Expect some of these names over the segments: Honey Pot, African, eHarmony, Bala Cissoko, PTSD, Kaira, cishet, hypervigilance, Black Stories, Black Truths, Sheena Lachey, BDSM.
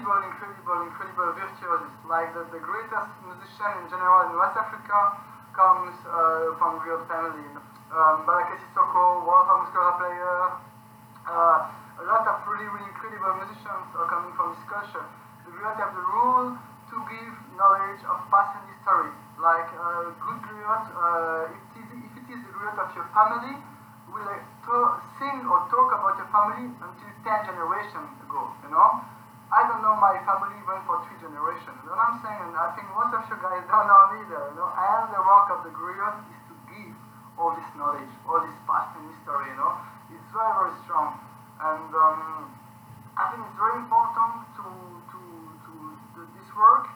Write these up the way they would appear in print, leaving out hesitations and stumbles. incredible virtuosis. Like the greatest musician in general in West Africa comes from real family. Bala Cissoko, wonderful muscular player. A lot of really incredible musicians are coming from this culture. We have the rule to give knowledge of past and history. Like a good griot, if it is the griot of your family, will sing or talk about your family until 10 generations ago, you know? I don't know my family even for 3 generations, you know what I'm saying? And I think most of you guys don't know either, you know? And the work of the griot is to give all this knowledge, all this past and history, you know? It's very strong. And I think it's very important to do this work.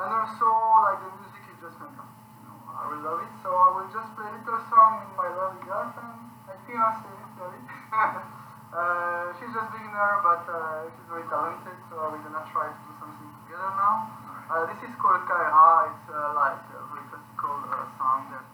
And also, like, the music is just fantastic, you know? I really love it, so I will just play a little song in my lovely girlfriend. She's just a beginner, but she's very talented, so we're gonna try to do something together now. This is called Kaira. It's like a very classical song that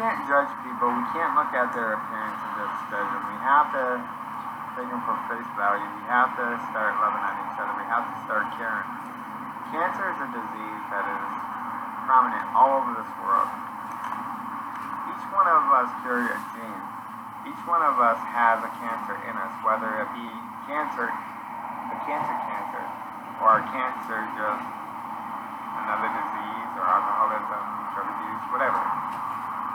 can't judge people. We can't look at their appearance and just judge them. We have to take them for face value. We have to start loving at each other. We have to start caring. Cancer is a disease that is prominent all over this world. Each one of us carry a gene. Each one of us has a cancer in us, whether it be cancer, or cancer just another disease, or alcoholism, drug abuse, whatever.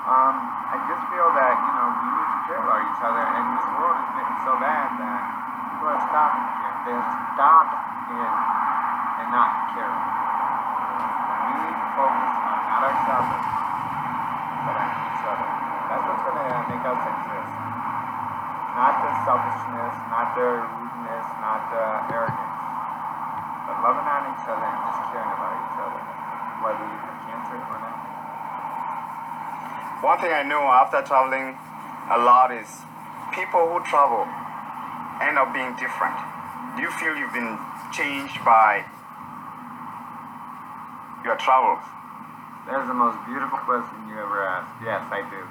I just feel that, we need to care about each other, and this world is getting so bad that people are stopping here. They're stopped in and not caring. We need to focus on not ourselves, but on each other. That's what's going to make us exist. Not the selfishness, not the rudeness, not the arrogance, but loving on each other and just caring about each other, whether you have cancer or not. One thing I know after traveling a lot is people who travel end up being different. Do you feel you've been changed by your travels? That is the most beautiful question you ever asked. Yes, I do.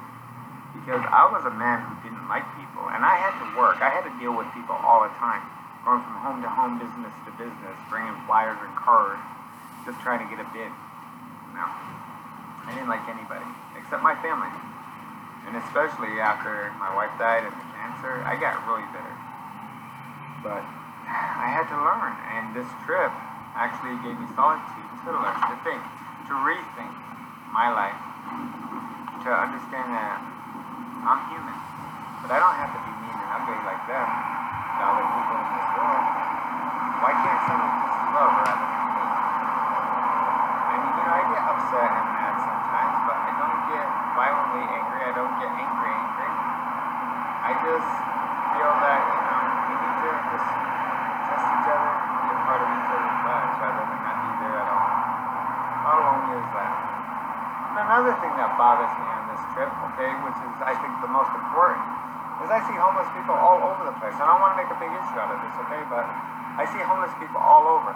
Because I was a man who didn't like people, and I had to work. I had to deal with people all the time, going from home to home, business to business, bringing flyers and cards, just trying to get a bid. No, I didn't like anybody except my family. And especially after my wife died of cancer, I got really bitter. But I had to learn, and this trip actually gave me solitude to learn, to think, to rethink my life, to understand that I'm human, but I don't have to be mean and ugly like them, the other people in this world. Why can't someone just love rather than hate? I get upset and mad sometimes, but I don't get violently angry. I don't get angry. I just feel that, we need to just trust each other, be a part of each other's lives, rather than not be there at all. How long is that? And another thing that bothers me on this trip, which is, I think, the most important, is I see homeless people all over the place. I don't want to make a big issue out of this, but I see homeless people all over.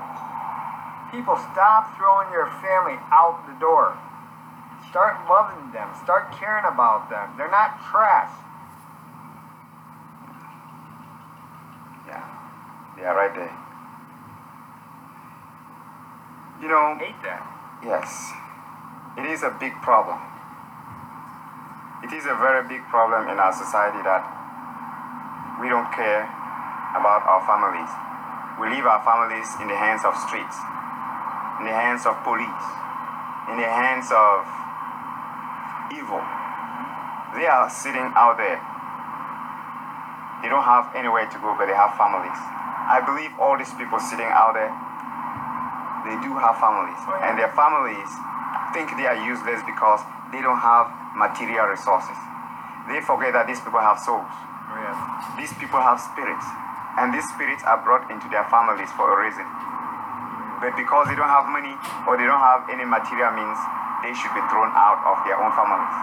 People, stop throwing your family out the door. Start loving them. Start caring about them. They're not trash. Yeah. Yeah, right there. I hate that. Yes. It is a big problem. It is a very big problem in our society that we don't care about our families. We leave our families in the hands of streets, in the hands of police, in the hands of evil. They are sitting out there. They don't have anywhere to go, but they have families. I believe all these people sitting out there, they do have families. Oh, yeah. And their families think they are useless because they don't have material resources. They forget that these people have souls. Oh, yes. These people have spirits, and these spirits are brought into their families for a reason. But because they don't have money or they don't have any material means, they should be thrown out of their own families.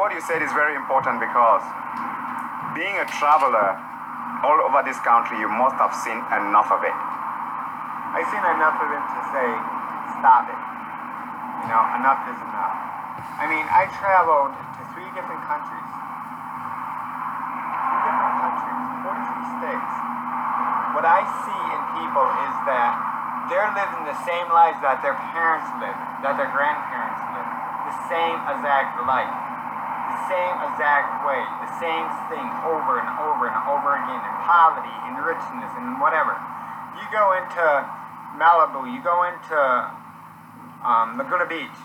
What you said is very important, because being a traveler all over this country, you must have seen enough of it. I've seen enough of it to say, stop it. Enough is enough. I traveled to 3 different countries, 43 states. What I see in people is that they're living the same lives that their parents lived, that their grandparents lived. The same exact life, the same exact way, the same thing over and over and over again, in poverty, in richness, and whatever. You go into Malibu, you go into Laguna Beach,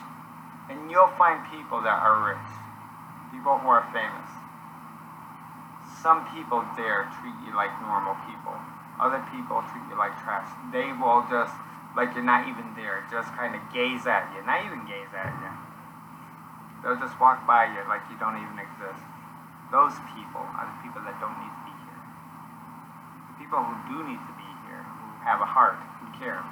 and you'll find people that are rich, people who are famous. Some people there treat you like normal people. Other people treat you like trash. They will just, like you're not even there, just kind of gaze at you. Not even gaze at you. They'll just walk by you like you don't even exist. Those people are the people that don't need to be here. The people who do need to be here, who have a heart, who care.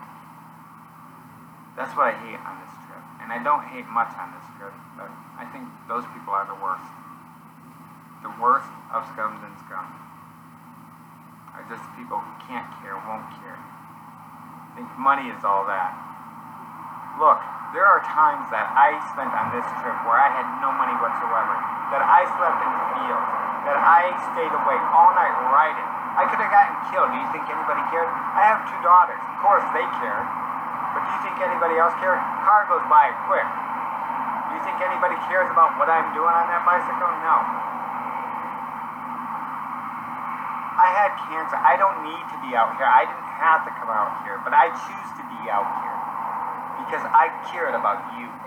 That's what I hate on this trip. And I don't hate much on this trip, but I think those people are the worst. The worst of scums and scum. Are just people who can't care, won't care. Think money is all that. Look, There are times that I spent on this trip where I had no money whatsoever, that I slept in the fields, that I stayed awake all night writing. I could have gotten killed. Do you think anybody cared? I have two daughters. Of course they cared. But do you think anybody else cared? Car goes by quick. Do you think anybody cares about what I'm doing on that bicycle? No. I had cancer. I don't need to be out here. I didn't have to come out here, but I choose to be out here because I cared about you.